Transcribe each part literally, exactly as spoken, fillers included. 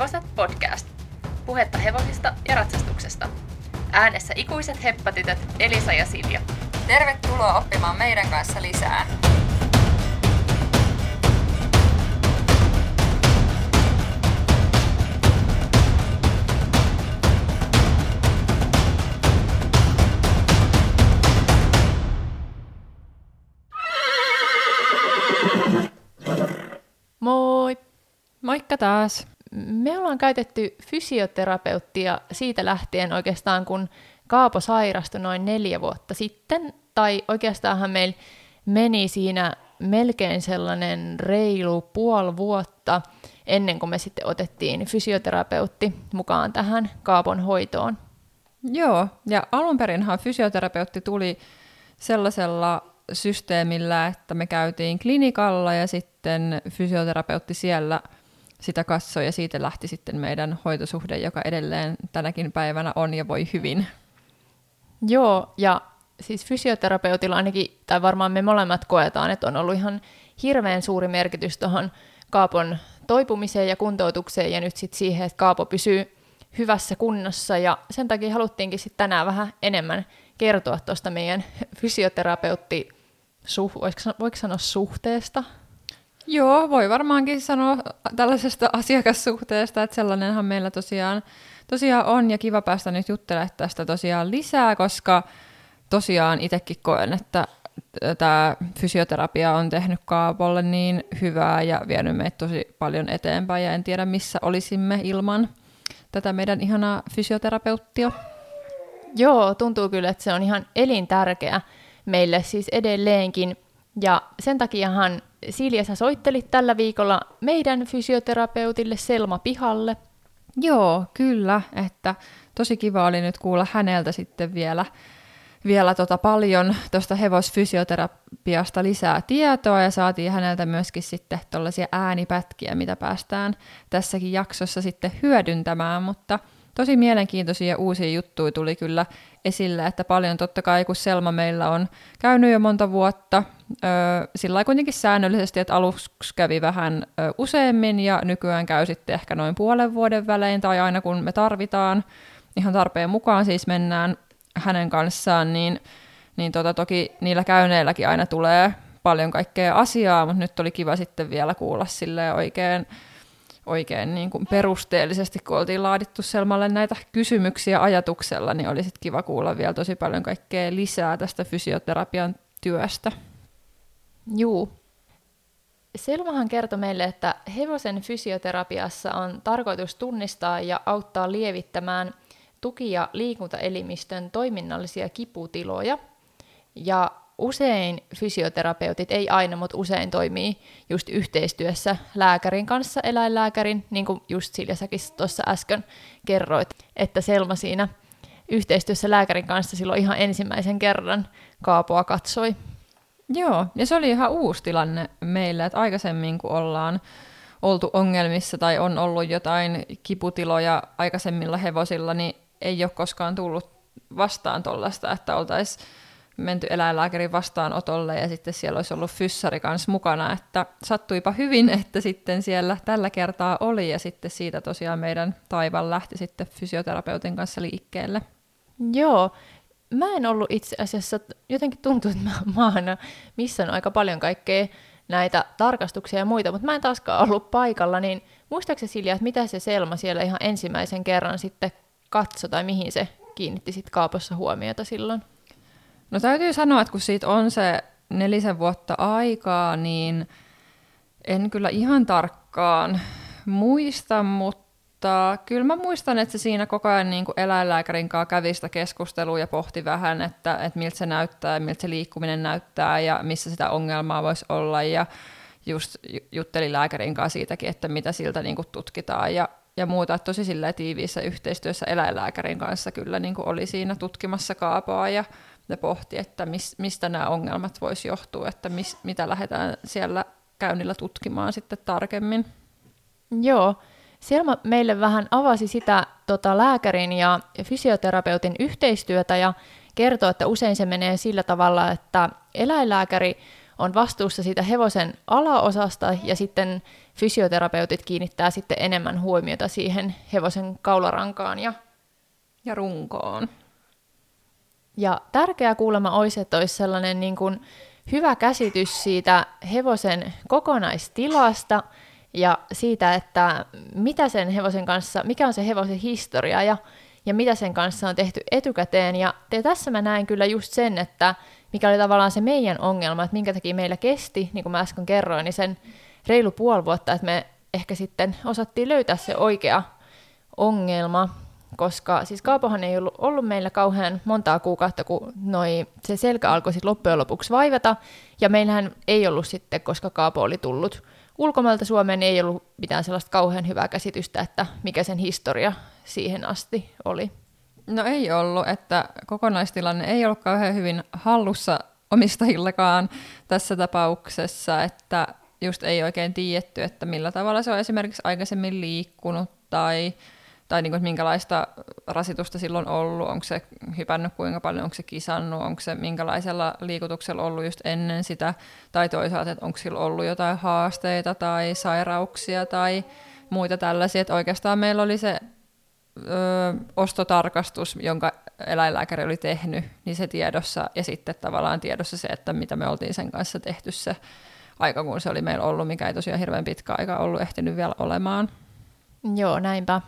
Hevoset podcast. Puhetta hevosista ja ratsastuksesta. Äänessä ikuiset heppatytöt Elisa ja Silja. Tervetuloa oppimaan meidän kanssa lisää. Moi! Moikka taas! Me ollaan käytetty fysioterapeuttia siitä lähtien oikeastaan, kun Kaapo sairastui noin neljä vuotta sitten, tai oikeastaanhan meillä meni siinä melkein sellainen reilu puoli vuotta ennen kuin me sitten otettiin fysioterapeutti mukaan tähän Kaapon hoitoon. Joo, ja alunperinhan fysioterapeutti tuli sellaisella systeemillä, että me käytiin klinikalla ja sitten fysioterapeutti siellä sitä katsoi ja siitä lähti sitten meidän hoitosuhde, joka edelleen tänäkin päivänä on ja voi hyvin. Joo, ja siis fysioterapeutilla ainakin, tai varmaan me molemmat koetaan, että on ollut ihan hirveän suuri merkitys tuohon Kaapon toipumiseen ja kuntoutukseen ja nyt sitten siihen, että Kaapo pysyy hyvässä kunnossa ja sen takia haluttiinkin sitten tänään vähän enemmän kertoa tuosta meidän fysioterapeutti, voiko sanoa suhteesta? Joo, voi varmaankin sanoa tällaisesta asiakassuhteesta, että sellainenhan meillä tosiaan, tosiaan on ja kiva päästä nyt juttelemaan tästä tosiaan lisää, koska tosiaan itsekin koen, että tämä fysioterapia on tehnyt Kaapolle niin hyvää ja vienyt meitä tosi paljon eteenpäin ja en tiedä missä olisimme ilman tätä meidän ihanaa fysioterapeuttia. Joo, tuntuu kyllä, että se on ihan elintärkeä meille siis edelleenkin. Ja sen takiahan Silja, sä soittelit tällä viikolla meidän fysioterapeutille Selma Pihalle. Joo, kyllä. Että tosi kiva oli nyt kuulla häneltä sitten vielä, vielä tota paljon tuosta hevosfysioterapiasta lisää tietoa ja saatiin häneltä myöskin sitten tuollaisia äänipätkiä, mitä päästään tässäkin jaksossa sitten hyödyntämään, mutta tosi mielenkiintoisia uusia juttuja tuli kyllä esille, että paljon totta kai, kun Selma meillä on käynyt jo monta vuotta, sillä kuitenkin säännöllisesti, että aluksi kävi vähän useammin ja nykyään käy sitten ehkä noin puolen vuoden välein tai aina kun me tarvitaan, ihan tarpeen mukaan siis mennään hänen kanssaan, niin, niin tota, toki niillä käyneilläkin aina tulee paljon kaikkea asiaa, mutta nyt oli kiva sitten vielä kuulla silleen oikein, oikein niin kuin perusteellisesti, kun oltiin laadittu Selmalle näitä kysymyksiä ajatuksella, niin oli sitten kiva kuulla vielä tosi paljon kaikkea lisää tästä fysioterapian työstä. Juu. Selmahan kertoi meille, että hevosen fysioterapiassa on tarkoitus tunnistaa ja auttaa lievittämään tuki- ja liikuntaelimistön toiminnallisia kiputiloja. Ja usein fysioterapeutit, ei aina, mutta usein toimii just yhteistyössä lääkärin kanssa, eläinlääkärin, niin kuin just Silja säkin tuossa äsken kerroit, että Selma siinä yhteistyössä lääkärin kanssa silloin ihan ensimmäisen kerran Kaapoa katsoi. Joo, ja se oli ihan uusi tilanne meillä, että aikaisemmin kun ollaan oltu ongelmissa tai on ollut jotain kiputiloja aikaisemmilla hevosilla, niin ei ole koskaan tullut vastaan tuollaista, että oltaisiin menty eläinlääkärin vastaanotolle ja sitten siellä olisi ollut fyssari kanssa mukana, että sattuipa hyvin, että sitten siellä tällä kertaa oli ja sitten siitä tosiaan meidän taivaan lähti sitten fysioterapeutin kanssa liikkeelle. Joo, mä en ollut itse asiassa, jotenkin tuntuu, että mä oon missannut aika paljon kaikkea näitä tarkastuksia ja muita, mutta mä en taaskaan ollut paikalla, niin muistaakseni Silja, että mitä se Selma siellä ihan ensimmäisen kerran sitten katsoi tai mihin se kiinnitti sitten Kaapossa huomiota silloin? No täytyy sanoa, että kun siitä on se nelisen vuotta aikaa, niin en kyllä ihan tarkkaan muista, mutta kyllä mä muistan, että se siinä koko ajan niin kuin eläinlääkärin kanssa kävi sitä keskustelua ja pohti vähän, että, että miltä se näyttää, miltä se liikkuminen näyttää ja missä sitä ongelmaa voisi olla ja just juttelin lääkärin kanssa siitäkin, että mitä siltä niin kuin tutkitaan ja ja muuta, että tosi silleen tiiviissä yhteistyössä eläinlääkärin kanssa kyllä niin kuin oli siinä tutkimassa Kaapoa ja ne pohti, että mis, mistä nämä ongelmat voisi johtua, että mis, mitä lähdetään siellä käynnillä tutkimaan sitten tarkemmin. Joo, siellä meille vähän avasi sitä tota, lääkärin ja fysioterapeutin yhteistyötä ja kertoi, että usein se menee sillä tavalla, että eläinlääkäri on vastuussa siitä hevosen alaosasta, ja sitten fysioterapeutit kiinnittää sitten enemmän huomiota siihen hevosen kaularankaan ja, ja runkoon. Ja tärkeää kuulemma olisi, että olisi sellainen niin kuin hyvä käsitys siitä hevosen kokonaistilasta ja siitä, että mitä sen hevosen kanssa, mikä on se hevosen historia ja, ja mitä sen kanssa on tehty etukäteen. Ja te, tässä mä näen kyllä just sen, että mikä oli tavallaan se meidän ongelma, että minkä takia meillä kesti, niin kuin mä äsken kerroin, niin sen reilu puoli vuotta, että me ehkä sitten osattiin löytää se oikea ongelma. Koska siis Kaapohan ei ollut, ollut meillä kauhean montaa kuukautta, kun noi, se selkä alkoi sit loppujen lopuksi vaivata. Ja meillähän ei ollut sitten, koska Kaapo oli tullut ulkomailta Suomeen, niin ei ollut mitään sellaista kauhean hyvää käsitystä, että mikä sen historia siihen asti oli. No ei ollut, että kokonaistilanne ei ollut kauhean hyvin hallussa omistajillakaan tässä tapauksessa, että just ei oikein tiedetty, että millä tavalla se on esimerkiksi aikaisemmin liikkunut tai... Tai niin kuin, minkälaista rasitusta silloin on ollut, onko se hypännyt kuinka paljon, onko se kisannut, onko se minkälaisella liikutuksella ollut just ennen sitä, tai toisaalta, että onko sillä ollut jotain haasteita tai sairauksia tai muita tällaisia. Että oikeastaan meillä oli se ö, ostotarkastus, jonka eläinlääkäri oli tehnyt, niin se tiedossa, ja sitten tavallaan tiedossa se, että mitä me oltiin sen kanssa tehty se aika, kun se oli meillä ollut, mikä ei tosiaan hirveän pitkä aika ollut ehtinyt vielä olemaan. Joo, näinpä.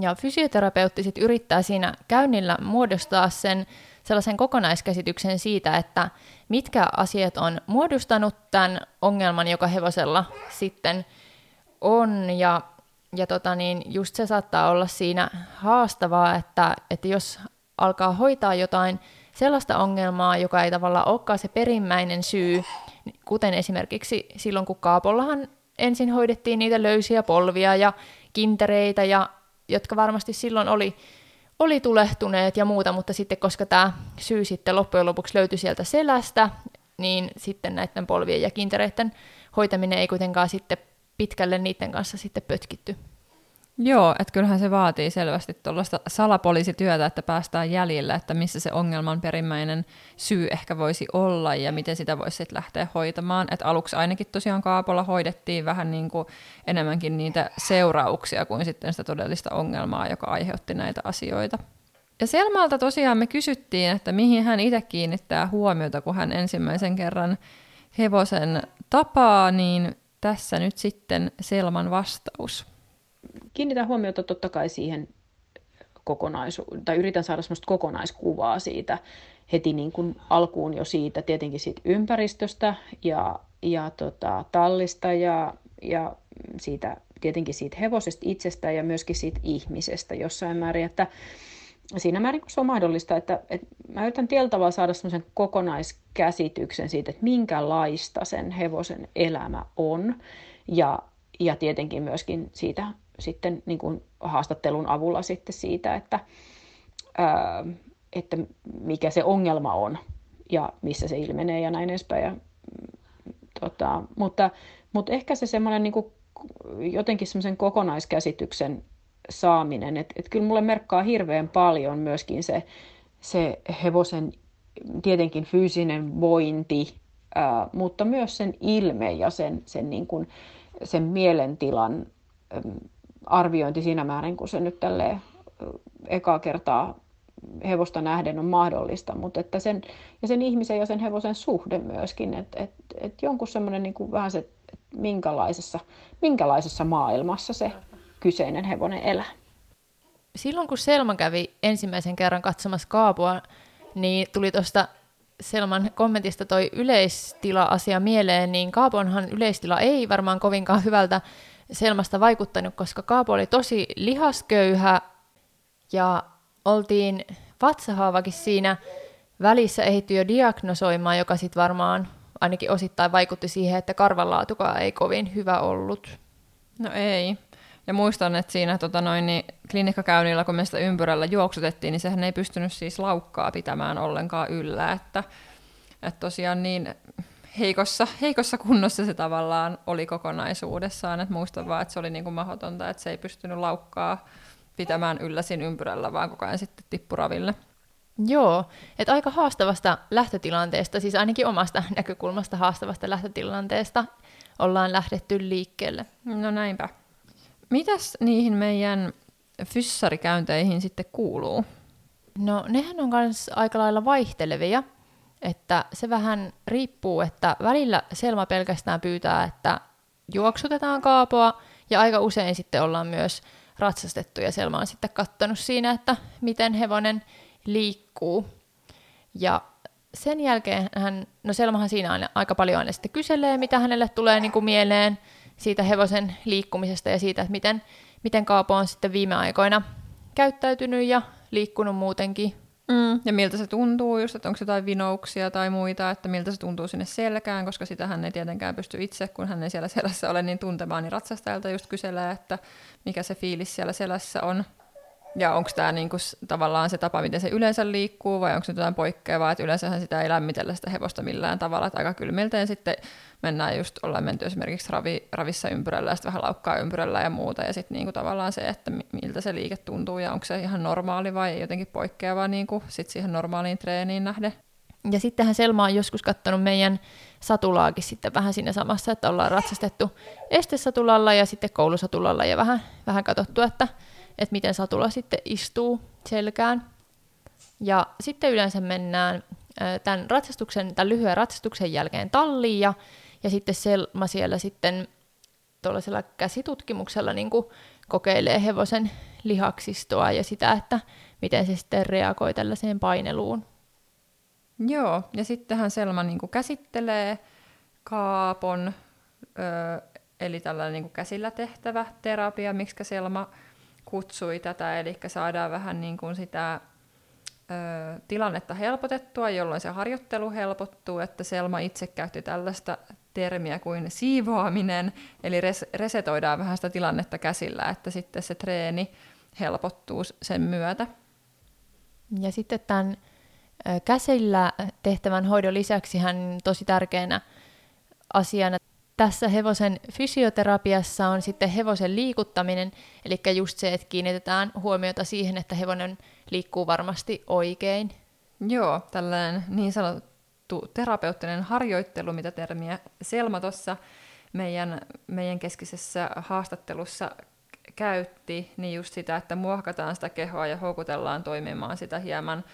Ja fysioterapeutti sit yrittää siinä käynnillä muodostaa sen sellaisen kokonaiskäsityksen siitä, että mitkä asiat on muodostanut tämän ongelman, joka hevosella sitten on. Ja, ja tota niin, just se saattaa olla siinä haastavaa, että, että jos alkaa hoitaa jotain sellaista ongelmaa, joka ei tavallaan olekaan se perimmäinen syy, kuten esimerkiksi silloin, kun Kaapollahan ensin hoidettiin niitä löysiä polvia ja kintereitä ja jotka varmasti silloin oli, oli tulehtuneet ja muuta, mutta sitten koska tämä syy sitten loppujen lopuksi löytyi sieltä selästä, niin sitten näiden polvien ja kintereiden hoitaminen ei kuitenkaan sitten pitkälle niiden kanssa sitten pötkitty. Joo, että kyllähän se vaatii selvästi tuollaista salapoliisityötä, että päästään jäljille, että missä se ongelman perimmäinen syy ehkä voisi olla ja miten sitä voisi sitten lähteä hoitamaan. Että aluksi ainakin tosiaan Kaapolla hoidettiin vähän niin kuin enemmänkin niitä seurauksia kuin sitten sitä todellista ongelmaa, joka aiheutti näitä asioita. Ja Selmalta tosiaan me kysyttiin, että mihin hän itse kiinnittää huomiota, kun hän ensimmäisen kerran hevosen tapaa, niin tässä nyt sitten Selman vastaus. Kiinnitän huomiota totta kai siihen kokonaisuuteen, tai yritän saada semmoista kokonaiskuvaa siitä heti niin kuin alkuun jo siitä, tietenkin siitä ympäristöstä ja, ja tota, tallista ja, ja siitä, tietenkin siitä hevosesta itsestään ja myöskin siitä ihmisestä jossain määrin, että siinä määrin kun se on mahdollista, että, että mä yritän tieltävää saada semmoisen kokonaiskäsityksen siitä, että minkälaista sen hevosen elämä on ja, ja tietenkin myöskin siitä sitten niin kuin haastattelun avulla sitten siitä, että, ää, että mikä se ongelma on ja missä se ilmenee ja näin edespäin. Ja, tota, mutta, mutta ehkä se semmoinen niin kuin, jotenkin semmoisen kokonaiskäsityksen saaminen, että et kyllä mulle merkkaa hirveän paljon myöskin se, se hevosen tietenkin fyysinen vointi, ää, mutta myös sen ilme ja sen, sen, niin kuin, sen mielentilan arviointi siinä määrin, kun se nyt tälleen ekaa kertaa hevosta nähden on mahdollista, mutta että sen, ja sen ihmisen ja sen hevosen suhde myöskin, että et, et jonkun semmoinen niin kuin vähän se, että minkälaisessa, minkälaisessa maailmassa se kyseinen hevonen elää. Silloin kun Selma kävi ensimmäisen kerran katsomassa Kaapoa, niin tuli tuosta Selman kommentista toi yleistila-asia mieleen, niin Kaaponhan yleistila ei varmaan kovinkaan hyvältä Selmasta vaikuttanut, koska Kaapo oli tosi lihasköyhä ja oltiin vatsahaavakin siinä välissä ehditty jo diagnosoimaan, joka sitten varmaan ainakin osittain vaikutti siihen, että karvanlaatukaan ei kovin hyvä ollut. No ei. Ja muistan, että siinä tota noin, niin klinikkakäynnillä, kun me sitä ympyrällä juoksutettiin, niin sehän ei pystynyt siis laukkaa pitämään ollenkaan yllä, että, että tosiaan niin... Heikossa, heikossa kunnossa se tavallaan oli kokonaisuudessaan, että muistan vaan, että se oli niin kuin mahdotonta, että se ei pystynyt laukkaa pitämään yllä siinä ympyrällä, vaan koko ajan sitten tippuraville. Joo, että aika haastavasta lähtötilanteesta, siis ainakin omasta näkökulmasta haastavasta lähtötilanteesta ollaan lähdetty liikkeelle. No näinpä. Mitäs niihin meidän fyssarikäynteihin sitten kuuluu? No nehän on myös aika lailla vaihtelevia, että se vähän riippuu, että välillä Selma pelkästään pyytää, että juoksutetaan Kaapoa, ja aika usein sitten ollaan myös ratsastettu, ja Selma on sitten katsonut siinä, että miten hevonen liikkuu. Ja sen jälkeen hän, no Selmahan siinä aina, aika paljon aina sitten kyselee, mitä hänelle tulee niin kuin mieleen siitä hevosen liikkumisesta ja siitä, että miten, miten Kaapo on sitten viime aikoina käyttäytynyt ja liikkunut muutenkin. Mm, ja miltä se tuntuu just, että onko jotain vinouksia tai muita, että miltä se tuntuu sinne selkään, koska sitä hän ei tietenkään pysty itse, kun hän ei siellä selässä ole niin tuntemaan, niin ratsastajalta just kyselee, että mikä se fiilis siellä selässä on. Ja onko tämä niinku tavallaan se tapa, miten se yleensä liikkuu, vai onko se jotain poikkeavaa, että yleensähän sitä ei lämmitellä sitä hevosta millään tavalla, että aika kylmiltä, ja sitten mennään just, ollaan menty esimerkiksi ravi, ravissa ympyrällä, ja sitten vähän laukkaa ympyrällä ja muuta, ja sitten niinku tavallaan se, että miltä se liike tuntuu, ja onko se ihan normaali vai jotenkin poikkeava niinku sit siihen normaaliin treeniin nähden. Ja sittenhän Selma on joskus katsonut meidän satulaakin sitten vähän siinä samassa, että ollaan ratsastettu estesatulalla ja sitten koulusatulalla, ja vähän, vähän katsottu, että että miten satula sitten istuu selkään. Ja sitten yleensä mennään tämän, ratsastuksen, tämän lyhyen ratsastuksen jälkeen talliin, ja, ja sitten Selma siellä sitten tuollaisella käsitutkimuksella niin kuin kokeilee hevosen lihaksistoa ja sitä, että miten se sitten reagoi tällaiseen paineluun. Joo, ja sittenhän Selma niin kuin käsittelee Kaapon, ö, eli tällainen niin kuin käsillä tehtävä terapia, miksikä Selma kutsui tätä, eli saadaan vähän niin kuin sitä ö, tilannetta helpotettua, jolloin se harjoittelu helpottuu, että Selma itse käytti tällaista termiä kuin siivoaminen, eli res- resetoidaan vähän sitä tilannetta käsillä, että sitten se treeni helpottuu sen myötä. Ja sitten tämän käsillä tehtävän hoidon lisäksi hän tosi tärkeänä asiana tässä hevosen fysioterapiassa on sitten hevosen liikuttaminen, eli just se, että kiinnitetään huomiota siihen, että hevonen liikkuu varmasti oikein. Joo, tällainen niin sanottu terapeuttinen harjoittelu, mitä termiä Selma tuossa meidän, meidän keskisessä haastattelussa käytti, niin just sitä, että muokataan sitä kehoa ja houkutellaan toimimaan sitä hieman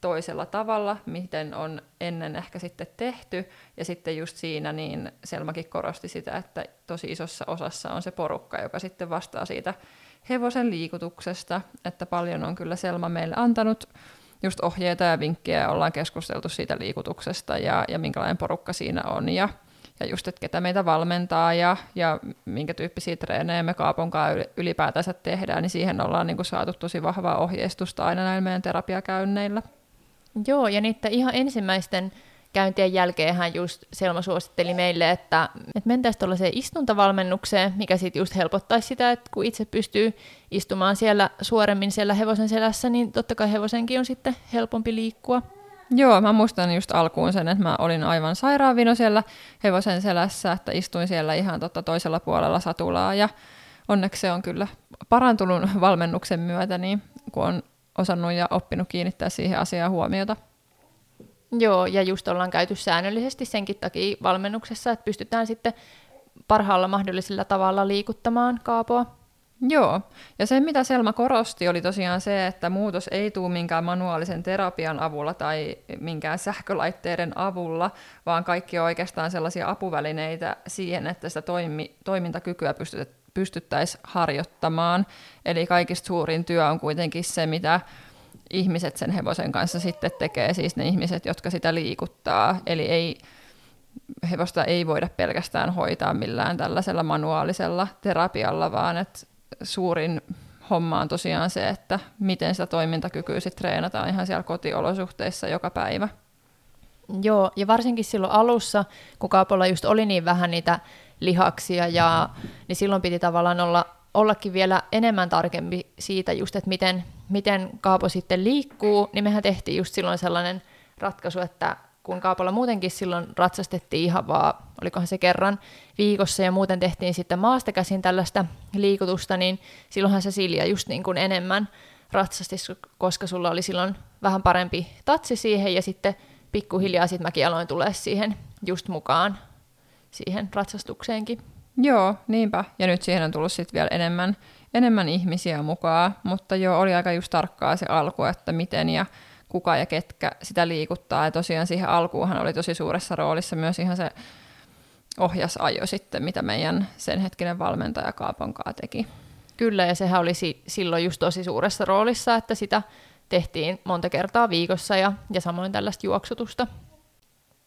toisella tavalla, miten on ennen ehkä sitten tehty, ja sitten just siinä niin Selmakin korosti sitä, että tosi isossa osassa on se porukka, joka sitten vastaa siitä hevosen liikutuksesta, että paljon on kyllä Selma meille antanut just ohjeita ja vinkkejä, ja ollaan keskusteltu siitä liikutuksesta, ja, ja minkälainen porukka siinä on, ja, ja just, että ketä meitä valmentaa, ja, ja minkä tyyppisiä treenejä me Kaapon kanssa ylipäätänsä tehdään, niin siihen ollaan niin kuin saatu tosi vahvaa ohjeistusta aina näillä meidän terapiakäynneillä. Joo, ja niiden ihan ensimmäisten käyntien jälkeenhän just Selma suositteli meille, että, että mentäisiin tuollaiseen istuntavalmennukseen, mikä sitten just helpottaisi sitä, että kun itse pystyy istumaan siellä suoremmin siellä hevosen selässä, niin totta kai hevosenkin on sitten helpompi liikkua. Joo, mä muistan just alkuun sen, että mä olin aivan sairaanvino siellä hevosen selässä, että istuin siellä ihan totta toisella puolella satulaa, ja onneksi se on kyllä parantunut valmennuksen myötä, niin kun on osannut ja oppinut kiinnittää siihen asiaan huomiota. Joo, ja just ollaan käyty säännöllisesti senkin takia valmennuksessa, että pystytään sitten parhaalla mahdollisella tavalla liikuttamaan Kaapoa. Joo, ja se mitä Selma korosti oli tosiaan se, että muutos ei tule minkään manuaalisen terapian avulla tai minkään sähkölaitteiden avulla, vaan kaikki on oikeastaan sellaisia apuvälineitä siihen, että sitä toimi, toimintakykyä pystytetään pystyttäisiin harjoittamaan. Eli kaikista suurin työ on kuitenkin se, mitä ihmiset sen hevosen kanssa sitten tekee, siis ne ihmiset, jotka sitä liikuttaa. Eli ei, hevosta ei voida pelkästään hoitaa millään tällaisella manuaalisella terapialla, vaan että suurin homma on tosiaan se, että miten sitä toimintakykyä sitten treenataan ihan siellä kotiolosuhteissa joka päivä. Joo, ja varsinkin silloin alussa, kun Kaapolla just oli niin vähän niitä lihaksia, ja, niin silloin piti tavallaan olla, ollakin vielä enemmän tarkempi siitä just, että miten, miten Kaapo sitten liikkuu, niin mehän tehtiin just silloin sellainen ratkaisu, että kun Kaapolla muutenkin silloin ratsastettiin ihan vaan, olikohan se kerran viikossa, ja muuten tehtiin sitten maasta käsin tällaista liikutusta, niin silloinhan se Silja just niin kuin enemmän ratsastis, koska sulla oli silloin vähän parempi tatsi siihen, ja sitten pikkuhiljaa sit mäkin aloin tulee siihen just mukaan, siihen ratsastukseenkin. Joo, niinpä. Ja nyt siihen on tullut sitten vielä enemmän, enemmän ihmisiä mukaan, mutta joo, oli aika just tarkkaa se alku, että miten ja kuka ja ketkä sitä liikuttaa. Ja tosiaan siihen alkuunhan oli tosi suuressa roolissa myös ihan se ohjasajo sitten, mitä meidän sen hetkinen valmentaja Kaapon kaa teki. Kyllä, ja sehän oli si- silloin just tosi suuressa roolissa, että sitä tehtiin monta kertaa viikossa ja, ja samoin tällaista juoksutusta.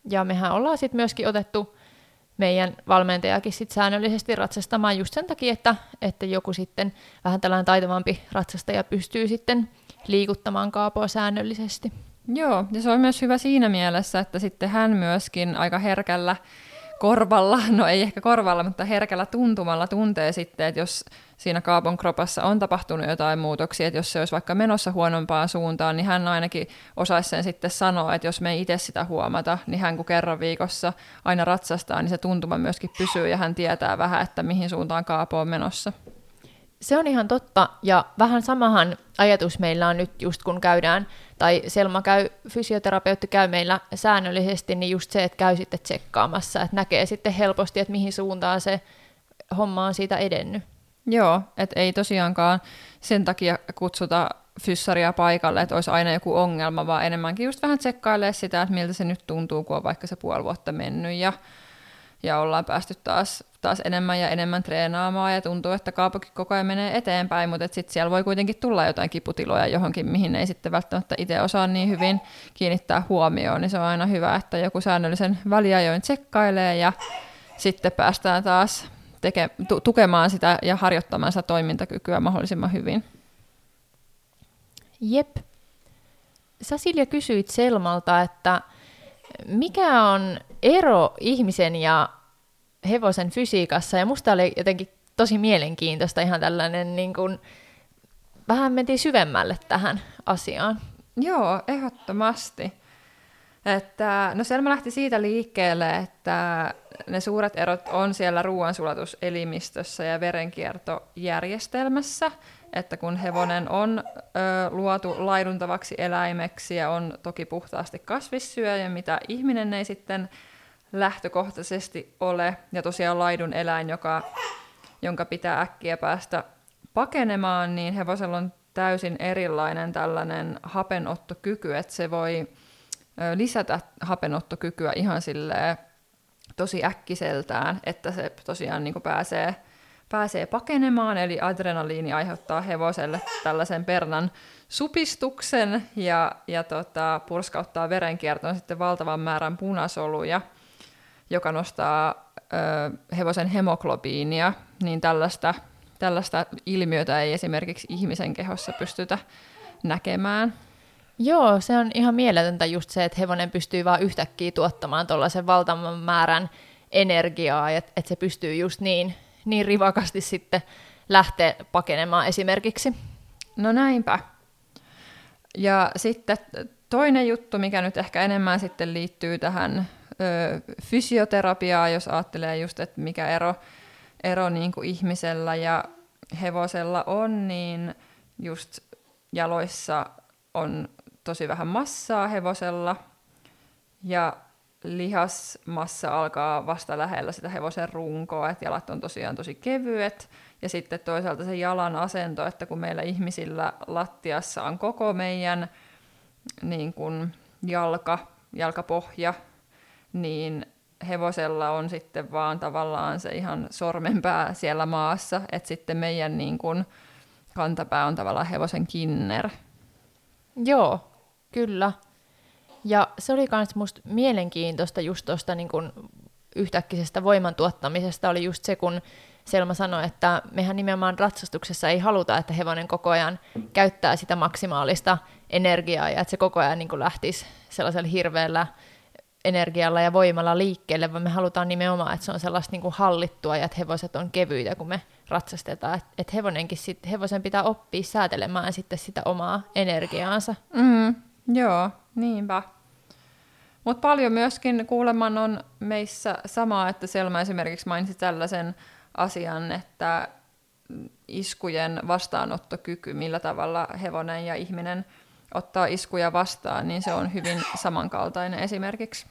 Ja mehän ollaan sitten myöskin otettu meidän valmentajakin sit säännöllisesti ratsastamaan just sen takia, että, että joku sitten vähän tällainen taitavampi ratsastaja pystyy sitten liikuttamaan Kaapoa säännöllisesti. Joo, ja se on myös hyvä siinä mielessä, että sitten hän myöskin aika herkällä korvalla, no ei ehkä korvalla, mutta herkällä tuntumalla tuntee sitten, että jos siinä Kaapon kropassa on tapahtunut jotain muutoksia, että jos se olisi vaikka menossa huonompaan suuntaan, niin hän ainakin osaisi sen sitten sanoa, että jos me ei itse sitä huomata, niin hän kun kerran viikossa aina ratsastaa, niin se tuntuma myöskin pysyy ja hän tietää vähän, että mihin suuntaan Kaapo on menossa. Se on ihan totta, ja vähän samahan ajatus meillä on nyt just kun käydään, tai Selma käy, fysioterapeutti käy meillä säännöllisesti, niin just se, että käy sitten tsekkaamassa, että näkee sitten helposti, että mihin suuntaan se homma on siitä edennyt. Joo, että ei tosiaankaan sen takia kutsuta fyssaria paikalle, että olisi aina joku ongelma, vaan enemmänkin just vähän tsekkailee sitä, että miltä se nyt tuntuu, kun on vaikka se puoli vuotta mennyt, ja Ja ollaan päästy taas, taas enemmän ja enemmän treenaamaan ja tuntuu, että Kaapokin koko ajan menee eteenpäin, mutta et sit siellä voi kuitenkin tulla jotain kiputiloja johonkin, mihin ei sitten välttämättä itse osaa niin hyvin kiinnittää huomioon. Niin se on aina hyvä, että joku säännöllisen väliajoin tsekkailee ja sitten päästään taas teke, tu, tukemaan sitä ja harjoittamaan sitä toimintakykyä mahdollisimman hyvin. Jep. Sä Silja kysyit Selmalta, että mikä on ero ihmisen ja hevosen fysiikassa, ja musta oli jotenkin tosi mielenkiintoista ihan tällainen, niin kuin, vähän mentiin syvemmälle tähän asiaan. Joo, ehdottomasti. Että, no Selma lähti siitä liikkeelle, että ne suuret erot on siellä ruoansulatuselimistössä ja verenkiertojärjestelmässä, että kun hevonen on ö, luotu laiduntavaksi eläimeksi ja on toki puhtaasti kasvissyöjä, mitä ihminen ei sitten lähtökohtaisesti ole, ja tosiaan laidun eläin, joka, jonka pitää äkkiä päästä pakenemaan, niin hevosella on täysin erilainen tällainen hapenottokyky, että se voi ö, lisätä hapenottokykyä ihan silleen tosi äkkiseltään, että se tosiaan niin kuin pääsee pääsee pakenemaan, eli adrenaliini aiheuttaa hevoselle tällaisen pernan supistuksen ja, ja tota, purskauttaa verenkiertoon sitten valtavan määrän punasoluja, joka nostaa ö, hevosen hemoglobiinia, niin tällaista, tällaista ilmiötä ei esimerkiksi ihmisen kehossa pystytä näkemään. Joo, se on ihan mieletöntä just se, että hevonen pystyy vaan yhtäkkiä tuottamaan tuollaisen valtavan määrän energiaa, että et se pystyy just niin niin rivakasti sitten lähtee pakenemaan esimerkiksi. No näinpä. Ja sitten toinen juttu, mikä nyt ehkä enemmän sitten liittyy tähän ö, fysioterapiaan, jos ajattelee just, että mikä ero, ero niin kuin ihmisellä ja hevosella on, niin just jaloissa on tosi vähän massaa hevosella ja lihasmassa alkaa vasta lähellä sitä hevosen runkoa, että jalat on tosiaan tosi kevyet, ja sitten toisaalta se jalan asento, että kun meillä ihmisillä lattiassa on koko meidän niin kun jalka, jalkapohja, niin hevosella on sitten vaan tavallaan se ihan sormenpää siellä maassa, että sitten meidän niin kun kantapää on tavallaan hevosen kinner. Joo, kyllä. Ja se oli myös musta mielenkiintoista just tuosta niin kun yhtäkkisestä voimantuottamisesta oli just se, kun Selma sanoi, että mehän nimenomaan ratsastuksessa ei haluta, että hevonen koko ajan käyttää sitä maksimaalista energiaa ja että se koko ajan niin kun lähtisi sellaisella hirveällä energialla ja voimalla liikkeelle, vaan me halutaan nimenomaan, että se on sellaista niin kun hallittua ja että hevoset on kevyitä, kun me ratsastetaan. Että hevonenkin sit, hevosen pitää oppia säätelemään sitten sitä omaa energiaansa. Mm, joo. Niinpä. Mutta paljon myöskin kuuleman on meissä samaa, että Selma esimerkiksi mainitsi tällaisen asian, että iskujen vastaanottokyky, millä tavalla hevonen ja ihminen ottaa iskuja vastaan, niin se on hyvin samankaltainen esimerkiksi.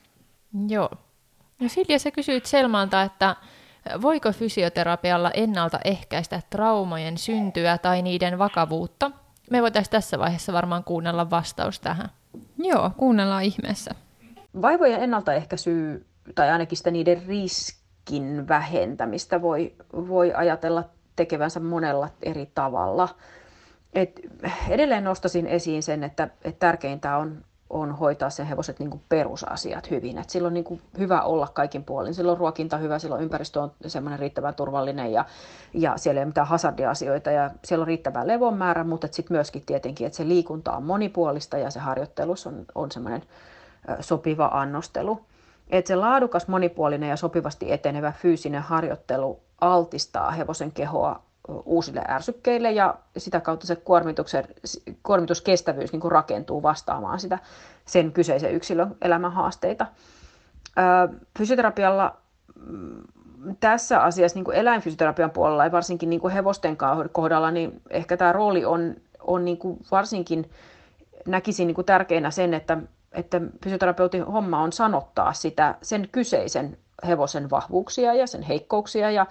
Joo. No Silja, sä kysyit Selmalta, että voiko fysioterapialla ennaltaehkäistä traumojen syntyä tai niiden vakavuutta? Me voitaisiin tässä vaiheessa varmaan kuunnella vastaus tähän. Joo, kuunnellaan ihmeessä. Vaivojen ennaltaehkäisyä, tai ainakin sitä niiden riskin vähentämistä, voi, voi ajatella tekevänsä monella eri tavalla. Et edelleen nostaisin esiin sen, että et tärkeintä on, on hoitaa sen hevoset niin kuin perusasiat hyvin. Et silloin on niin kuin hyvä olla kaikin puolin. Silloin ruokinta hyvä, silloin ympäristö on semmoinen riittävän turvallinen ja, ja siellä ei ole mitään hazardiasioita ja siellä on riittävän levon määrä, mutta sitten myöskin tietenkin, että se liikunta on monipuolista ja se harjoittelus on, on semmoinen sopiva annostelu. Et se laadukas, monipuolinen ja sopivasti etenevä fyysinen harjoittelu altistaa hevosen kehoa uusille ärsykkeille ja sitä kautta se kuormituksen, kuormituskestävyys niin kuin rakentuu vastaamaan sitä sen kyseisen yksilön elämän haasteita. Fysioterapialla tässä asiassa niin kuin eläinfysioterapian puolella ja varsinkin niin kuin hevosten kohdalla, niin ehkä tämä rooli on, on niin kuin varsinkin, näkisin niin kuin tärkeänä sen, että, että fysioterapeutin homma on sanottaa sitä sen kyseisen hevosen vahvuuksia ja sen heikkouksia ja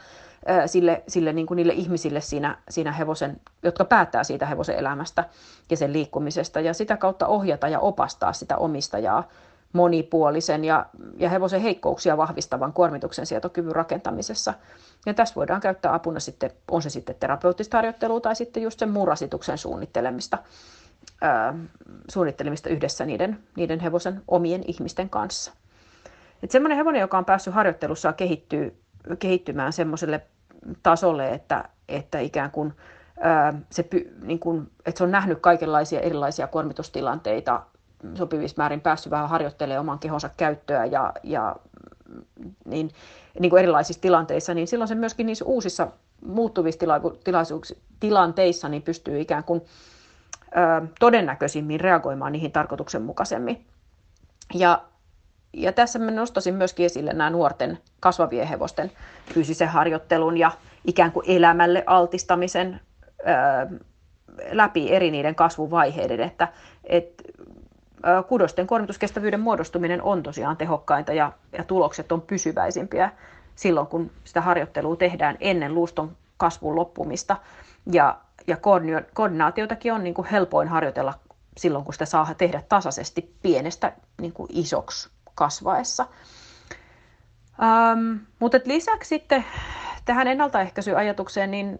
sille, sille niin kuin niille ihmisille siinä, siinä hevosen, jotka päättää siitä hevosen elämästä ja sen liikkumisesta ja sitä kautta ohjata ja opastaa sitä omistajaa monipuolisen ja, ja hevosen heikkouksia vahvistavan kuormituksen sietokyvyn rakentamisessa. Ja tässä voidaan käyttää apuna sitten, on se sitten terapeuttista harjoittelua tai sitten just sen muun rasituksen suunnittelemista, ää, suunnittelemista yhdessä niiden, niiden hevosen omien ihmisten kanssa. Että semmoinen hevonen, joka on päässyt harjoittelussaan kehittyy, kehittymään semmoiselle tasolle, että, että ikään kuin, ää, se, niin kuin, että se on nähnyt kaikenlaisia erilaisia kuormitustilanteita, sopivissa määrin päässyt vähän harjoittelemaan oman kehonsa käyttöä ja, ja niin, niin kuin erilaisissa tilanteissa, niin silloin se myöskin niissä uusissa muuttuvissa tila, tilanteissa niin pystyy ikään kuin ää, todennäköisimmin reagoimaan niihin tarkoituksenmukaisemmin. Ja Ja tässä mä nostaisin myöskin esille nämä nuorten kasvavien hevosten fyysisen harjoittelun ja ikään kuin elämälle altistamisen ää, läpi eri niiden kasvuvaiheiden, että et, ää, kudosten kuormituskestävyyden muodostuminen on tosiaan tehokkainta ja, ja tulokset on pysyväisimpiä silloin, kun sitä harjoittelua tehdään ennen luuston kasvun loppumista. Ja, ja koordinaatiotakin on niin kuin helpoin harjoitella silloin, kun sitä saa tehdä tasaisesti pienestä niin kuin isoksi kasvaessa. Ähm, mutta lisäksi sitten tähän ennaltaehkäisyajatukseen, niin,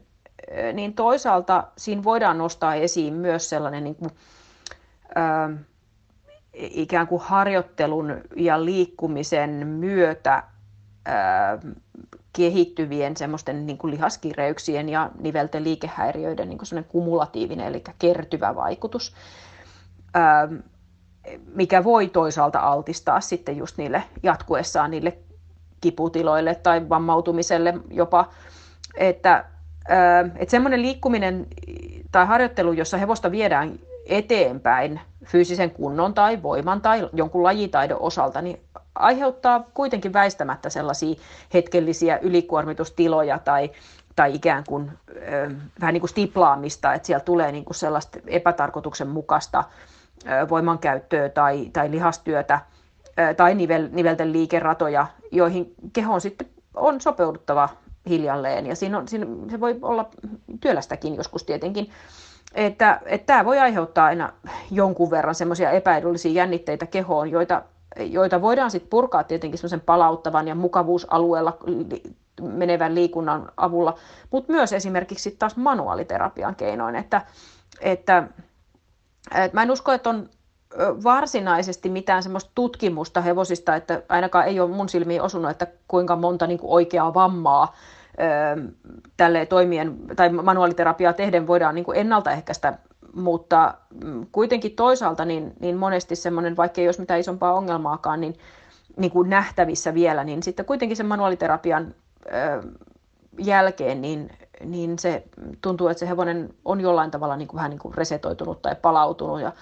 niin toisaalta siinä voidaan nostaa esiin myös sellainen niin kuin, ähm, ikään kuin harjoittelun ja liikkumisen myötä ähm, kehittyvien semmoisten niin kuin lihaskireyksien ja nivelten liikehäiriöiden niin kuin semmoinen kumulatiivinen, eli kertyvä vaikutus. Ähm, mikä voi toisaalta altistaa sitten just niille jatkuessaan niille kiputiloille tai vammautumiselle jopa. Että, että semmoinen liikkuminen tai harjoittelu, jossa hevosta viedään eteenpäin fyysisen kunnon tai voiman tai jonkun lajitaidon osalta, niin aiheuttaa kuitenkin väistämättä sellaisia hetkellisiä ylikuormitustiloja tai tai ikään kuin vähän niin kuin stiplaamista, että siellä tulee niin kuin sellaista epätarkoituksenmukaista voimankäyttöä tai, tai lihastyötä tai nivel, nivelten liikeratoja, joihin kehon sitten on sopeuduttava hiljalleen. Ja siinä on, siinä, se voi olla työlästäkin joskus tietenkin. Että, että tämä voi aiheuttaa aina jonkun verran semmoisia epäedullisia jännitteitä kehoon, joita, joita voidaan sitten purkaa tietenkin semmoisen palauttavan ja mukavuusalueella menevän liikunnan avulla, mutta myös esimerkiksi taas manuaaliterapian keinoin, että, että mä en usko, että on varsinaisesti mitään semmoista tutkimusta hevosista, että ainakaan ei ole mun silmiin osunut, että kuinka monta niin kuin oikeaa vammaa tälle toimien tai manuaaliterapiaa tehden voidaan niin kuin ennaltaehkäistä, mutta kuitenkin toisaalta niin, niin monesti semmoinen, vaikka ei olisi mitään isompaa ongelmaakaan, niin, niin kuin nähtävissä vielä, niin sitten kuitenkin sen manuaaliterapian jälkeen niin niin se tuntuu, että se hevonen on jollain tavalla niin kuin vähän niin kuin resetoitunut tai palautunut ja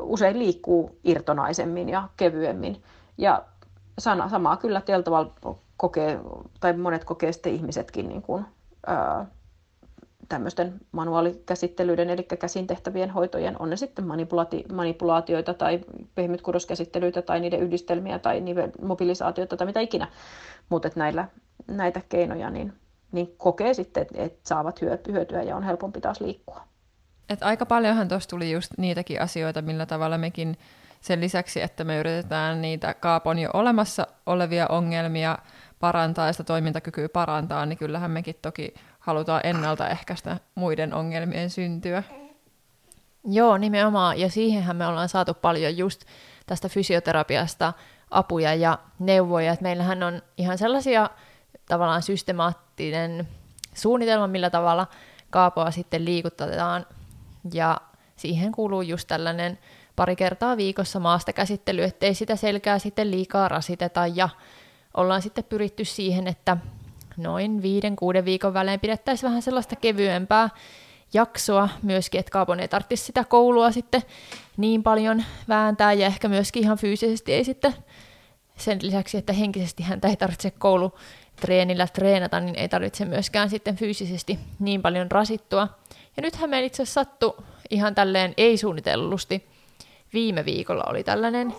usein liikkuu irtonaisemmin ja kevyemmin. Ja sana, samaa kyllä tällä tavalla kokee, tai monet kokee sitten ihmisetkin niin kuin, ää, tämmöisten manuaalikäsittelyiden, eli käsin tehtävien hoitojen, on ne sitten manipulati- manipulaatioita tai pehmytkudoskäsittelyitä tai niiden yhdistelmiä tai niiden mobilisaatioita tai mitä ikinä, mutta näillä näitä keinoja niin, niin kokee sitten, että saavat hyötyä ja on helpompi taas liikkua. Et aika paljonhan tuossa tuli just niitäkin asioita, millä tavalla mekin sen lisäksi, että me yritetään niitä Kaapon jo olemassa olevia ongelmia parantaa ja sitä toimintakykyä parantaa, niin kyllähän mekin toki halutaan ennaltaehkäistä muiden ongelmien syntyä. Joo, nimenomaan. Ja siihenhän me ollaan saatu paljon just tästä fysioterapiasta apuja ja neuvoja. Et meillähän on ihan sellaisia tavallaan systemaattinen suunnitelma, millä tavalla Kaapoa sitten liikutetaan. Ja siihen kuuluu just tällainen pari kertaa viikossa maastakäsittely, ettei sitä selkää sitten liikaa rasiteta. Ja ollaan sitten pyritty siihen, että noin viiden, kuuden viikon välein pidettäisiin vähän sellaista kevyempää jaksoa myöskin, että Kaapon ei tarvitsisi sitä koulua sitten niin paljon vääntää, ja ehkä myöskin ihan fyysisesti ei sitten, sen lisäksi, että henkisesti häntä ei tarvitse koulutreenillä treenata, niin ei tarvitse myöskään sitten fyysisesti niin paljon rasittua. Ja nythän meillä itse asiassa sattui ihan tälleen ei-suunnitellusti. Viime viikolla oli tällainen,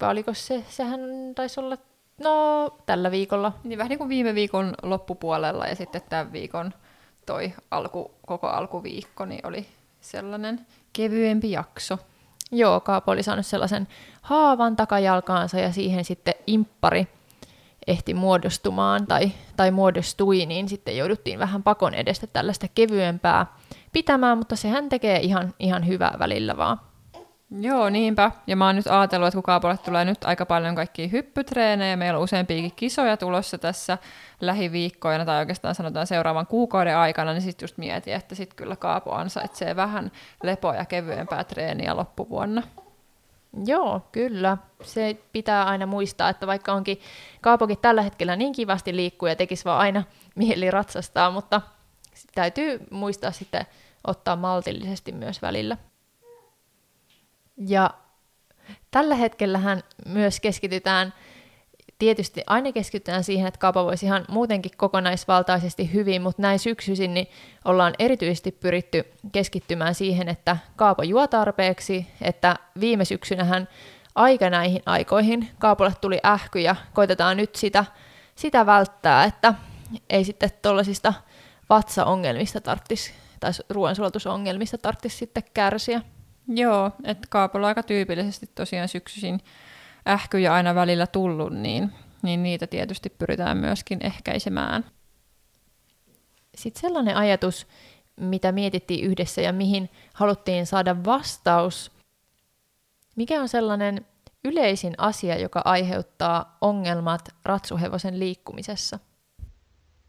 vai oliko se, sehän taisi olla, no, tällä viikolla. Niin vähän niin kuin viime viikon loppupuolella ja sitten tämän viikon toi alku, koko alkuviikko, niin oli sellainen kevyempi jakso. Joo, Kaapo oli saanut sellaisen haavan takajalkaansa ja siihen sitten imppari ehti muodostumaan tai, tai muodostui, niin sitten jouduttiin vähän pakon edestä tällaista kevyempää pitämään, mutta sehän tekee ihan, ihan hyvää välillä vaan. Joo, niinpä. Ja mä oon nyt ajatellut, että kun Kaapolle tulee nyt aika paljon kaikkia hyppytreenejä, meillä on useampiakin kisoja tulossa tässä lähiviikkoina, tai oikeastaan sanotaan seuraavan kuukauden aikana, niin sitten just mietin, että sitten kyllä Kaapo ansaitsee vähän lepoa ja kevyempää treeniä loppuvuonna. Joo, kyllä. Se pitää aina muistaa, että vaikka onkin Kaapokin tällä hetkellä niin kivasti liikkuu ja tekisi vaan aina mieli ratsastaa, mutta täytyy muistaa sitten ottaa maltillisesti myös välillä. Ja tällä hetkellähän myös keskitytään, tietysti aina keskitytään siihen, että Kaapo voisi ihan muutenkin kokonaisvaltaisesti hyvin, mutta näin syksyisin niin ollaan erityisesti pyritty keskittymään siihen, että Kaapo juo tarpeeksi, että viime syksynähän aika näihin aikoihin Kaapolle tuli ähky ja koitetaan nyt sitä, sitä välttää, että ei sitten tuollaisista vatsaongelmista tarvitsisi tai ruoansulatusongelmista tarvitsisi sitten kärsiä. Joo, että Kaapolla aika tyypillisesti tosiaan syksyisin ähkyjä aina välillä tullut, niin, niin niitä tietysti pyritään myöskin ehkäisemään. Sitten sellainen ajatus, mitä mietittiin yhdessä ja mihin haluttiin saada vastaus. Mikä on sellainen yleisin asia, joka aiheuttaa ongelmat ratsuhevosen liikkumisessa?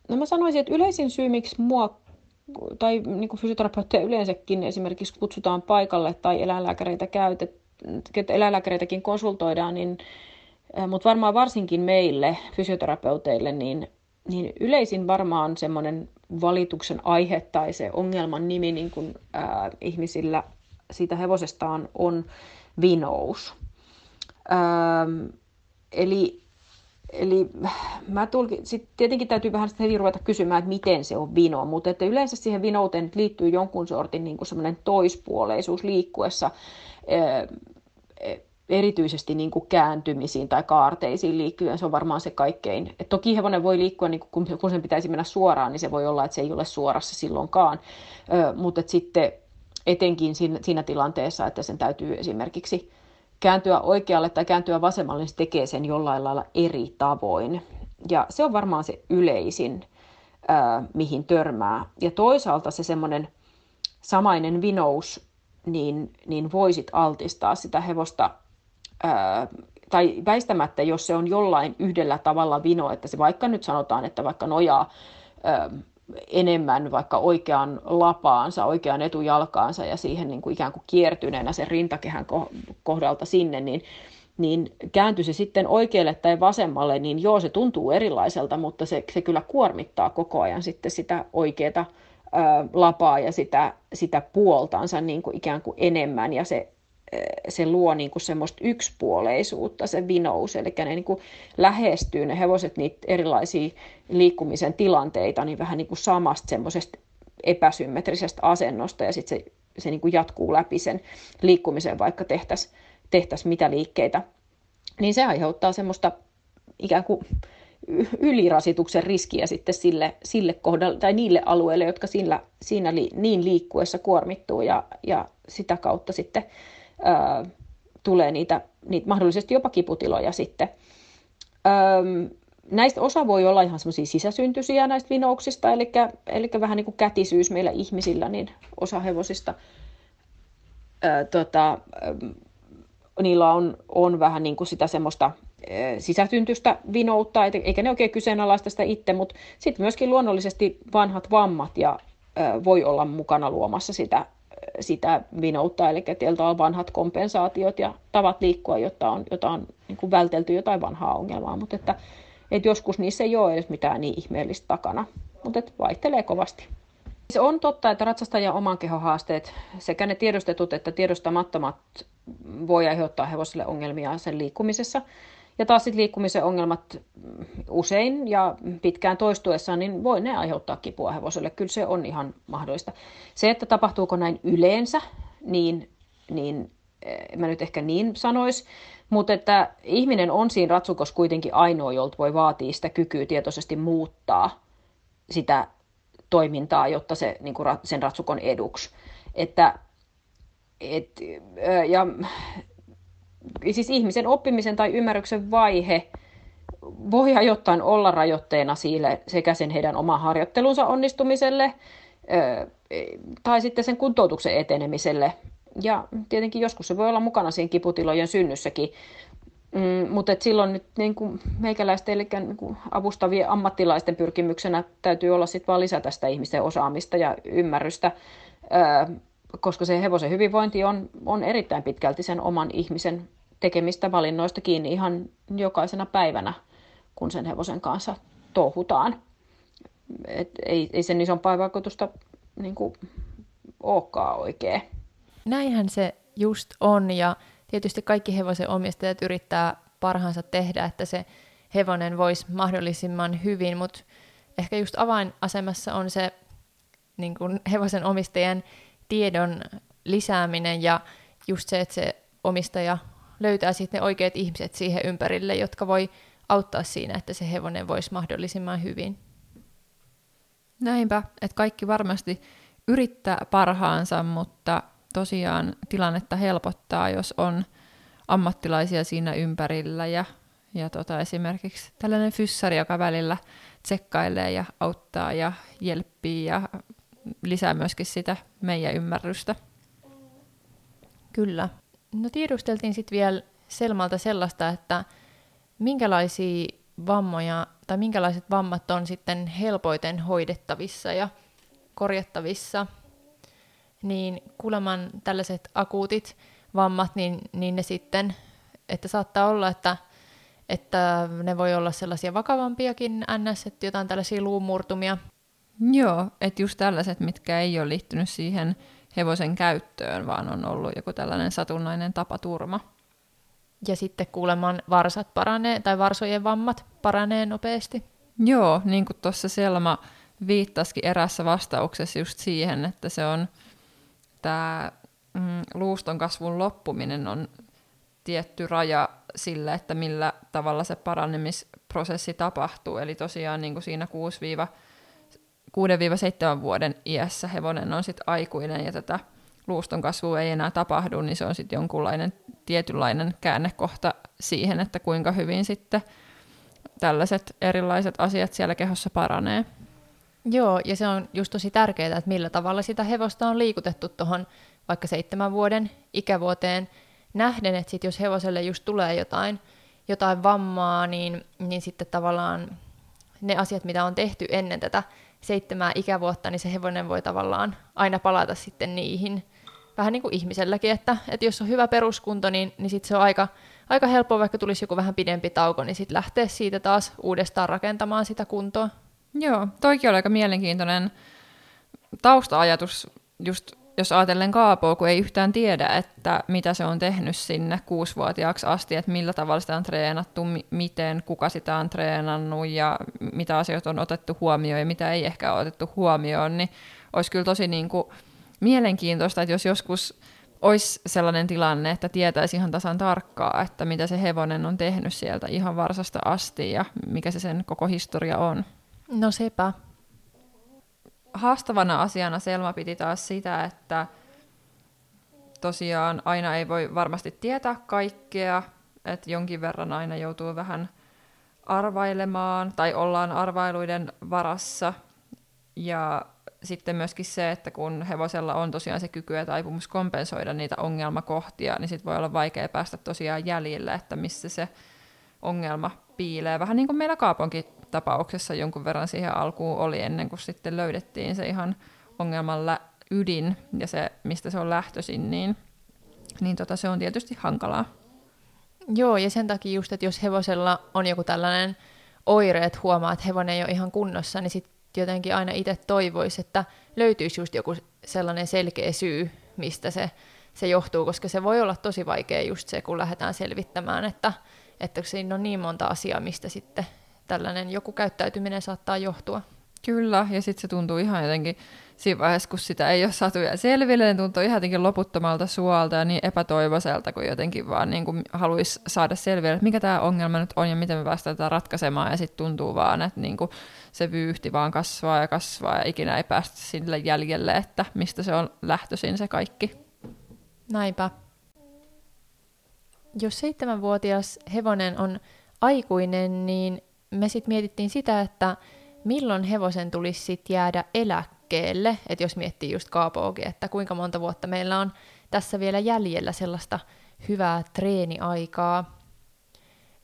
No mä sanoisin, että yleisin syy, miksi mua tai niin kuin fysioterapeutteja yleensäkin esimerkiksi kutsutaan paikalle tai eläinlääkäreitä käytet, eläinlääkäreitäkin konsultoidaan, niin, mutta varmaan varsinkin meille fysioterapeuteille, niin, niin yleisin varmaan semmoinen valituksen aihe tai se ongelman nimi niin kuin, ää, ihmisillä siitä hevosestaan on vinous. Ää, eli Eli mä tulkin, sit tietenkin täytyy vähän heti ruveta kysymään, että miten se on vino, mutta että yleensä siihen vinouteen liittyy jonkun sortin niin kuin semmoinen toispuoleisuus liikkuessa, erityisesti niin kuin kääntymisiin tai kaarteisiin liikkyen, se on varmaan se kaikkein. Et toki hevonen voi liikkua, niin kuin, kun sen pitäisi mennä suoraan, niin se voi olla, että se ei ole suorassa silloinkaan, mutta sitten etenkin siinä, siinä tilanteessa, että sen täytyy esimerkiksi kääntyä oikealle tai kääntyä vasemmalle, niin se tekee sen jollain lailla eri tavoin. Ja se on varmaan se yleisin, äh, mihin törmää. Ja toisaalta se semmoinen samainen vinous, niin, niin voisit altistaa sitä hevosta, äh, tai väistämättä, jos se on jollain yhdellä tavalla vino, että se vaikka nyt sanotaan, että vaikka nojaa äh, enemmän vaikka oikeaan lapaansa, oikeaan etujalkaansa ja siihen niin kuin ikään kuin kiertyneenä sen rintakehän kohdalta sinne, niin, niin kääntyy se sitten oikealle tai vasemmalle, niin joo, se tuntuu erilaiselta, mutta se, se kyllä kuormittaa koko ajan sitten sitä oikeata ää, lapaa ja sitä, sitä puoltaansa niin kuin ikään kuin enemmän, ja se, se luo niin kuin semmoista yksipuoleisuutta, se vinous, eli ne niin kuin lähestyy ne hevoset niitä erilaisia liikkumisen tilanteita niin vähän niin kuin samasta semmoisesta epäsymmetrisestä asennosta ja sitten se, se niin kuin jatkuu läpi sen liikkumisen, vaikka tehtäisiin tehtäisi mitä liikkeitä, niin se aiheuttaa semmoista ikään kuin ylirasituksen riskiä sitten sille, sille kohdalle tai niille alueille, jotka sillä, siinä li, niin liikkuessa kuormittuu ja, ja sitä kautta sitten ää, tulee niitä, niitä mahdollisesti jopa kiputiloja sitten. Öm, näistä osa voi olla ihan semmoisia sisäsyntyisiä näistä vinouksista, eli, eli vähän niin kuin kätisyys meillä ihmisillä, niin osa hevosista ää, tota, ää, niillä on, on vähän niin kuin sitä semmoista sisäsyntyistä vinoutta, eikä ne oikein kyseenalaista sitä itse, mutta sitten myöskin luonnollisesti vanhat vammat ja ö, voi olla mukana luomassa sitä, sitä vinoutta, eli teiltä on vanhat kompensaatiot ja tavat liikkua, jotta on, jota on niin kuin vältelty jotain vanhaa ongelmaa, mutta että, et joskus niissä ei ole edes mitään niin ihmeellistä takana, mutta että vaihtelee kovasti. Se on totta, että ratsastajan oman kehon haasteet, sekä ne tiedostetut että tiedostamattomat, voi aiheuttaa hevosille ongelmia sen liikkumisessa. Ja taas sitten liikkumisen ongelmat usein ja pitkään toistuessaan, niin voi ne aiheuttaa kipua hevoselle. Kyllä se on ihan mahdollista. Se, että tapahtuuko näin yleensä, niin, niin en mä nyt ehkä niin sanoisi, mutta että ihminen on siinä ratsukossa kuitenkin ainoa, jolta voi vaatia sitä kykyä tietoisesti muuttaa sitä toimintaa, jotta se, niin kuin sen ratsukon eduksi. Että, et, ja... Siis ihmisen oppimisen tai ymmärryksen vaihe voi ajoittain olla rajoitteena sille sekä sen heidän oman harjoittelunsa onnistumiselle tai sitten sen kuntoutuksen etenemiselle. Ja tietenkin joskus se voi olla mukana siinä kiputilojen synnyssäkin, mutta silloin nyt niin kuin meikäläisten eli niin kuin avustavien ammattilaisten pyrkimyksenä täytyy olla sit vaan lisätä sitä ihmisten osaamista ja ymmärrystä, koska se hevosen hyvinvointi on, on erittäin pitkälti sen oman ihmisen tekemistä valinnoista kiinni ihan jokaisena päivänä, kun sen hevosen kanssa touhutaan. Et ei, ei sen isompaa vaikutusta niin kuin, olekaan oikein. Näinhän se just on, ja tietysti kaikki hevosen omistajat yrittää parhaansa tehdä, että se hevonen voisi mahdollisimman hyvin, mutta ehkä just avainasemassa on se niin kuin hevosen omistajan tiedon lisääminen ja just se, että se omistaja löytää sitten ne oikeat ihmiset siihen ympärille, jotka voi auttaa siinä, että se hevonen voisi mahdollisimman hyvin. Näinpä, että kaikki varmasti yrittää parhaansa, mutta tosiaan tilannetta helpottaa, jos on ammattilaisia siinä ympärillä ja, ja tota, esimerkiksi tällainen fyssari, joka välillä tsekkailee ja auttaa ja jelppii ja lisää myöskin sitä meidän ymmärrystä. Kyllä. No tiedusteltiin sitten vielä Selmalta sellaista, että minkälaisia vammoja tai minkälaiset vammat on sitten helpoiten hoidettavissa ja korjattavissa. Niin kuuleman tällaiset akuutit vammat, niin, niin ne sitten, että saattaa olla, että, että ne voi olla sellaisia vakavampiakin ns, että jotain tällaisia luumurtumia. Joo, että just tällaiset, mitkä ei ole liittynyt siihen hevosen käyttöön, vaan on ollut joku tällainen satunnainen tapaturma. Ja sitten kuuleman varsat paranee, tai varsojen vammat paranee nopeasti. Joo, niin kuin tuossa Selma viittasikin erässä vastauksessa just siihen, että se on tämä mm, luuston kasvun loppuminen on tietty raja sille, että millä tavalla se paranemisprosessi tapahtuu. Eli tosiaan niin kuin siinä kuusi kuusi seitsemän vuoden iässä hevonen on sitten aikuinen ja tätä luuston kasvua ei enää tapahdu, niin se on sitten jonkunlainen tietynlainen käännekohta siihen, että kuinka hyvin sitten tällaiset erilaiset asiat siellä kehossa paranee. Joo, ja se on just tosi tärkeää, että millä tavalla sitä hevosta on liikutettu tuohon vaikka seitsemän vuoden ikävuoteen nähden, että sit jos hevoselle just tulee jotain, jotain vammaa, niin, niin sitten tavallaan ne asiat, mitä on tehty ennen tätä seitsemää ikävuotta, niin se hevonen voi tavallaan aina palata sitten niihin. Vähän niin kuin ihmiselläkin, että, että jos on hyvä peruskunto, niin, niin sitten se on aika, aika helppoa, vaikka tulisi joku vähän pidempi tauko, niin sitten lähtee siitä taas uudestaan rakentamaan sitä kuntoa. Joo, toikin oli aika mielenkiintoinen tausta-ajatus just jos ajatellen Kaapoa, kun ei yhtään tiedä, että mitä se on tehnyt sinne kuusivuotiaaksi asti, että millä tavalla sitä on treenattu, m- miten, kuka sitä on treenannut ja mitä asioita on otettu huomioon ja mitä ei ehkä ole otettu huomioon, niin olisi kyllä tosi niin kuin mielenkiintoista, että jos joskus olisi sellainen tilanne, että tietäisi ihan tasan tarkkaa, että mitä se hevonen on tehnyt sieltä ihan varsasta asti ja mikä se sen koko historia on. No sepä. Haastavana asiana Selma piti taas sitä, että tosiaan aina ei voi varmasti tietää kaikkea, että jonkin verran aina joutuu vähän arvailemaan tai ollaan arvailuiden varassa. Ja sitten myöskin se, että kun hevosella on tosiaan se kyky ja taipumus kompensoida niitä ongelmakohtia, niin sitten voi olla vaikea päästä tosiaan jäljille, että missä se ongelma piilee. Vähän niin kuin meillä Kaaponkin tapauksessa jonkun verran siihen alkuun oli, ennen kuin sitten löydettiin se ihan ongelman lä- ydin ja se, mistä se on lähtöisin, niin, niin tota, se on tietysti hankalaa. Joo, ja sen takia just, että jos hevosella on joku tällainen oire, että huomaa, että hevonen ei ole ihan kunnossa, niin sitten jotenkin aina itse toivoisi, että löytyisi just joku sellainen selkeä syy, mistä se, se johtuu, koska se voi olla tosi vaikea just se, kun lähdetään selvittämään, että, että siinä on niin monta asiaa, mistä sitten tällainen joku käyttäytyminen saattaa johtua. Kyllä, ja sitten se tuntuu ihan jotenkin siinä vaiheessa, kun sitä ei ole saatu vielä selville, niin tuntuu ihan jotenkin loputtomalta suolta ja niin epätoivoiselta, kun jotenkin vaan niin kuin haluaisi saada selville, että mikä tämä ongelma nyt on ja miten me päästään tätä ratkaisemaan, ja sitten tuntuu vaan, että niin kuin se vyyhti vaan kasvaa ja kasvaa ja ikinä ei päästä sille jäljelle, että mistä se on lähtöisin se kaikki. Näinpä. Jos seitsemänvuotias hevonen on aikuinen, niin me sitten mietittiin sitä, että milloin hevosen tulisi sitten jäädä eläkkeelle, että jos miettii just Kaapoakin, että kuinka monta vuotta meillä on tässä vielä jäljellä sellaista hyvää treeniaikaa,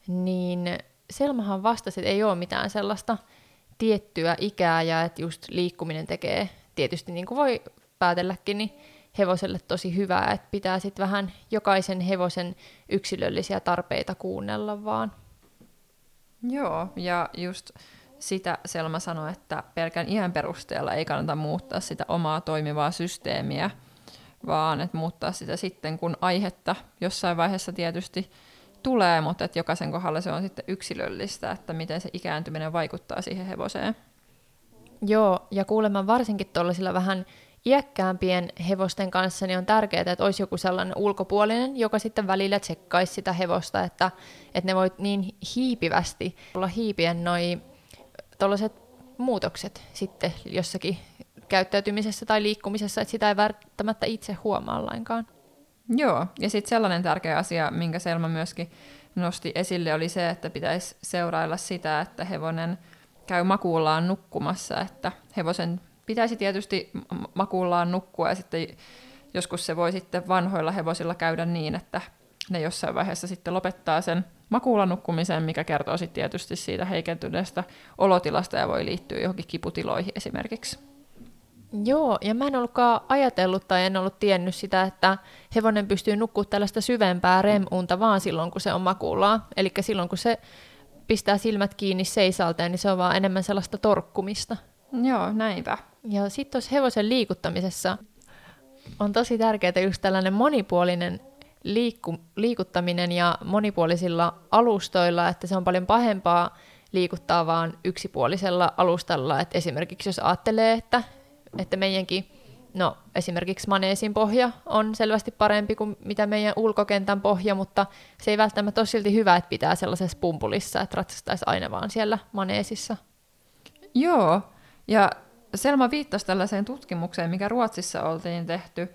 niin Selmahan vastasi, että ei ole mitään sellaista tiettyä ikää ja että just liikkuminen tekee tietysti, niin kuin voi päätelläkin, niin hevoselle tosi hyvää, että pitää sitten vähän jokaisen hevosen yksilöllisiä tarpeita kuunnella vaan. Joo, ja just sitä Selma sanoi, että pelkän iän perusteella ei kannata muuttaa sitä omaa toimivaa systeemiä, vaan että muuttaa sitä sitten, kun aihetta jossain vaiheessa tietysti tulee, mutta että jokaisen kohdalla se on sitten yksilöllistä, että miten se ikääntyminen vaikuttaa siihen hevoseen. Joo, ja kuulemma varsinkin tuollaisilla vähän iäkkäämpien hevosten kanssa niin on tärkeää, että olisi joku sellainen ulkopuolinen, joka sitten välillä tsekkaisi sitä hevosta, että, että ne voit niin hiipivästi olla hiipien noi tuollaiset muutokset sitten jossakin käyttäytymisessä tai liikkumisessa, että sitä ei välttämättä itse huomaa lainkaan. Joo, ja sitten sellainen tärkeä asia, minkä Selma myöskin nosti esille, oli se, että pitäisi seurailla sitä, että hevonen käy makuullaan nukkumassa, että hevosen pitäisi tietysti makuullaan nukkua, ja sitten joskus se voi sitten vanhoilla hevosilla käydä niin, että ne jossain vaiheessa sitten lopettaa sen makuulan nukkumiseen, mikä kertoo sitten tietysti siitä heikentyneestä olotilasta ja voi liittyä johonkin kiputiloihin esimerkiksi. Joo, ja mä en ollutkaan ajatellut tai en ollut tiennyt sitä, että hevonen pystyy nukkumaan tällaista syvempää REM-unta vaan silloin, kun se on makuullaan. Eli silloin, kun se pistää silmät kiinni seisalteen, niin se on vaan enemmän sellaista torkkumista. Joo, näinpä. Ja sitten tuossa hevosen liikuttamisessa on tosi tärkeää just tällainen monipuolinen liikku, liikuttaminen ja monipuolisilla alustoilla, että se on paljon pahempaa liikuttaa vaan yksipuolisella alustalla. Et esimerkiksi jos ajattelee, että, että meidänkin, no esimerkiksi maneesin pohja on selvästi parempi kuin mitä meidän ulkokentän pohja, mutta se ei välttämättä ole silti hyvä, että pitää sellaisessa pumpulissa, että ratsastaisiin aina vaan siellä maneesissa. Joo, ja Selma viittasi tällaiseen tutkimukseen, mikä Ruotsissa oltiin tehty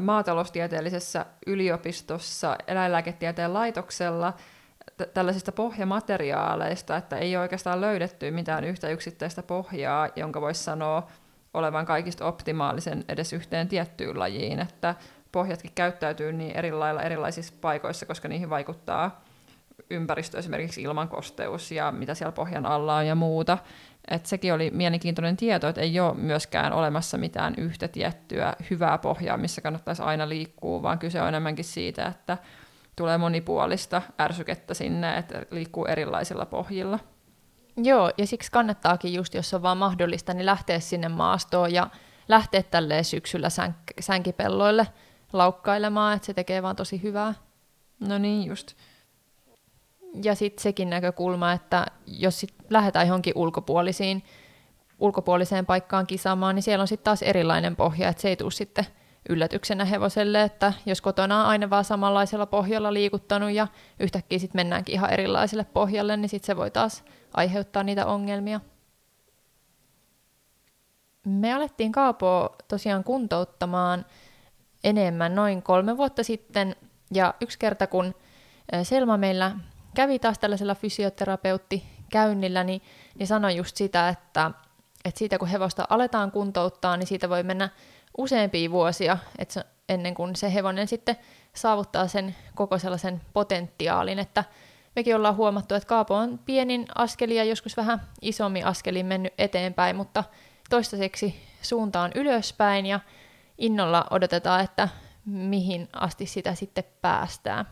maataloustieteellisessä yliopistossa eläinlääketieteen laitoksella t- tällaisista pohjamateriaaleista, että ei oikeastaan löydetty mitään yhtä yksittäistä pohjaa, jonka voisi sanoa olevan kaikista optimaalisen edes yhteen tiettyyn lajiin, että pohjatkin käyttäytyy niin eri lailla erilaisissa paikoissa, koska niihin vaikuttaa ympäristö, esimerkiksi ilmankosteus ja mitä siellä pohjan alla on ja muuta. Et sekin oli mielenkiintoinen tieto, että ei ole myöskään olemassa mitään yhtä tiettyä hyvää pohjaa, missä kannattaisi aina liikkua, vaan kyse on enemmänkin siitä, että tulee monipuolista ärsykettä sinne, että liikkuu erilaisilla pohjilla. Joo, ja siksi kannattaakin just, jos on vaan mahdollista, niin lähteä sinne maastoon ja lähteä tälleen syksyllä sänk- sänkipelloille laukkailemaan, että se tekee vaan tosi hyvää. No niin just. Ja sitten sekin näkökulma, että jos sit lähdetään johonkin ulkopuolisiin, ulkopuoliseen paikkaan kisaamaan, niin siellä on sitten taas erilainen pohja, että se ei tule sitten yllätyksenä hevoselle, että jos kotona on aina vaan samanlaisella pohjalla liikuttanut ja yhtäkkiä sitten mennäänkin ihan erilaiselle pohjalle, niin sitten se voi taas aiheuttaa niitä ongelmia. Me alettiin Kaapoa tosiaan kuntouttamaan enemmän noin kolme vuotta sitten, ja yksi kerta kun Selma meillä kävi taas tällaisella fysioterapeuttikäynnillä, niin, niin sanoi just sitä, että, että siitä kun hevosta aletaan kuntouttaa, niin siitä voi mennä useampia vuosia, että ennen kuin se hevonen sitten saavuttaa sen koko sellaisen potentiaalin, että mekin ollaan huomattu, että Kaapo on pienin askelin ja joskus vähän isommin askelin mennyt eteenpäin, mutta toistaiseksi suunta on ylöspäin ja innolla odotetaan, että mihin asti sitä sitten päästään.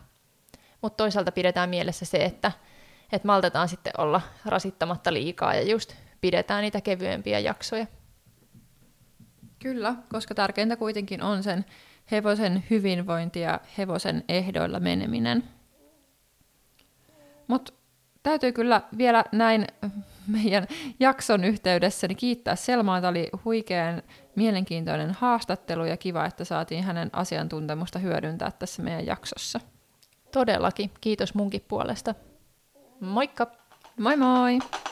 Mutta toisaalta pidetään mielessä se, että, että maltetaan sitten olla rasittamatta liikaa ja just pidetään niitä kevyempiä jaksoja. Kyllä, koska tärkeintä kuitenkin on sen hevosen hyvinvointi ja hevosen ehdoilla meneminen. Mutta täytyy kyllä vielä näin meidän jakson yhteydessä kiittää Selmaa. Tämä oli huikean mielenkiintoinen haastattelu ja kiva, että saatiin hänen asiantuntemusta hyödyntää tässä meidän jaksossa. Todellakin. Kiitos munkin puolesta. Moikka! Moi moi!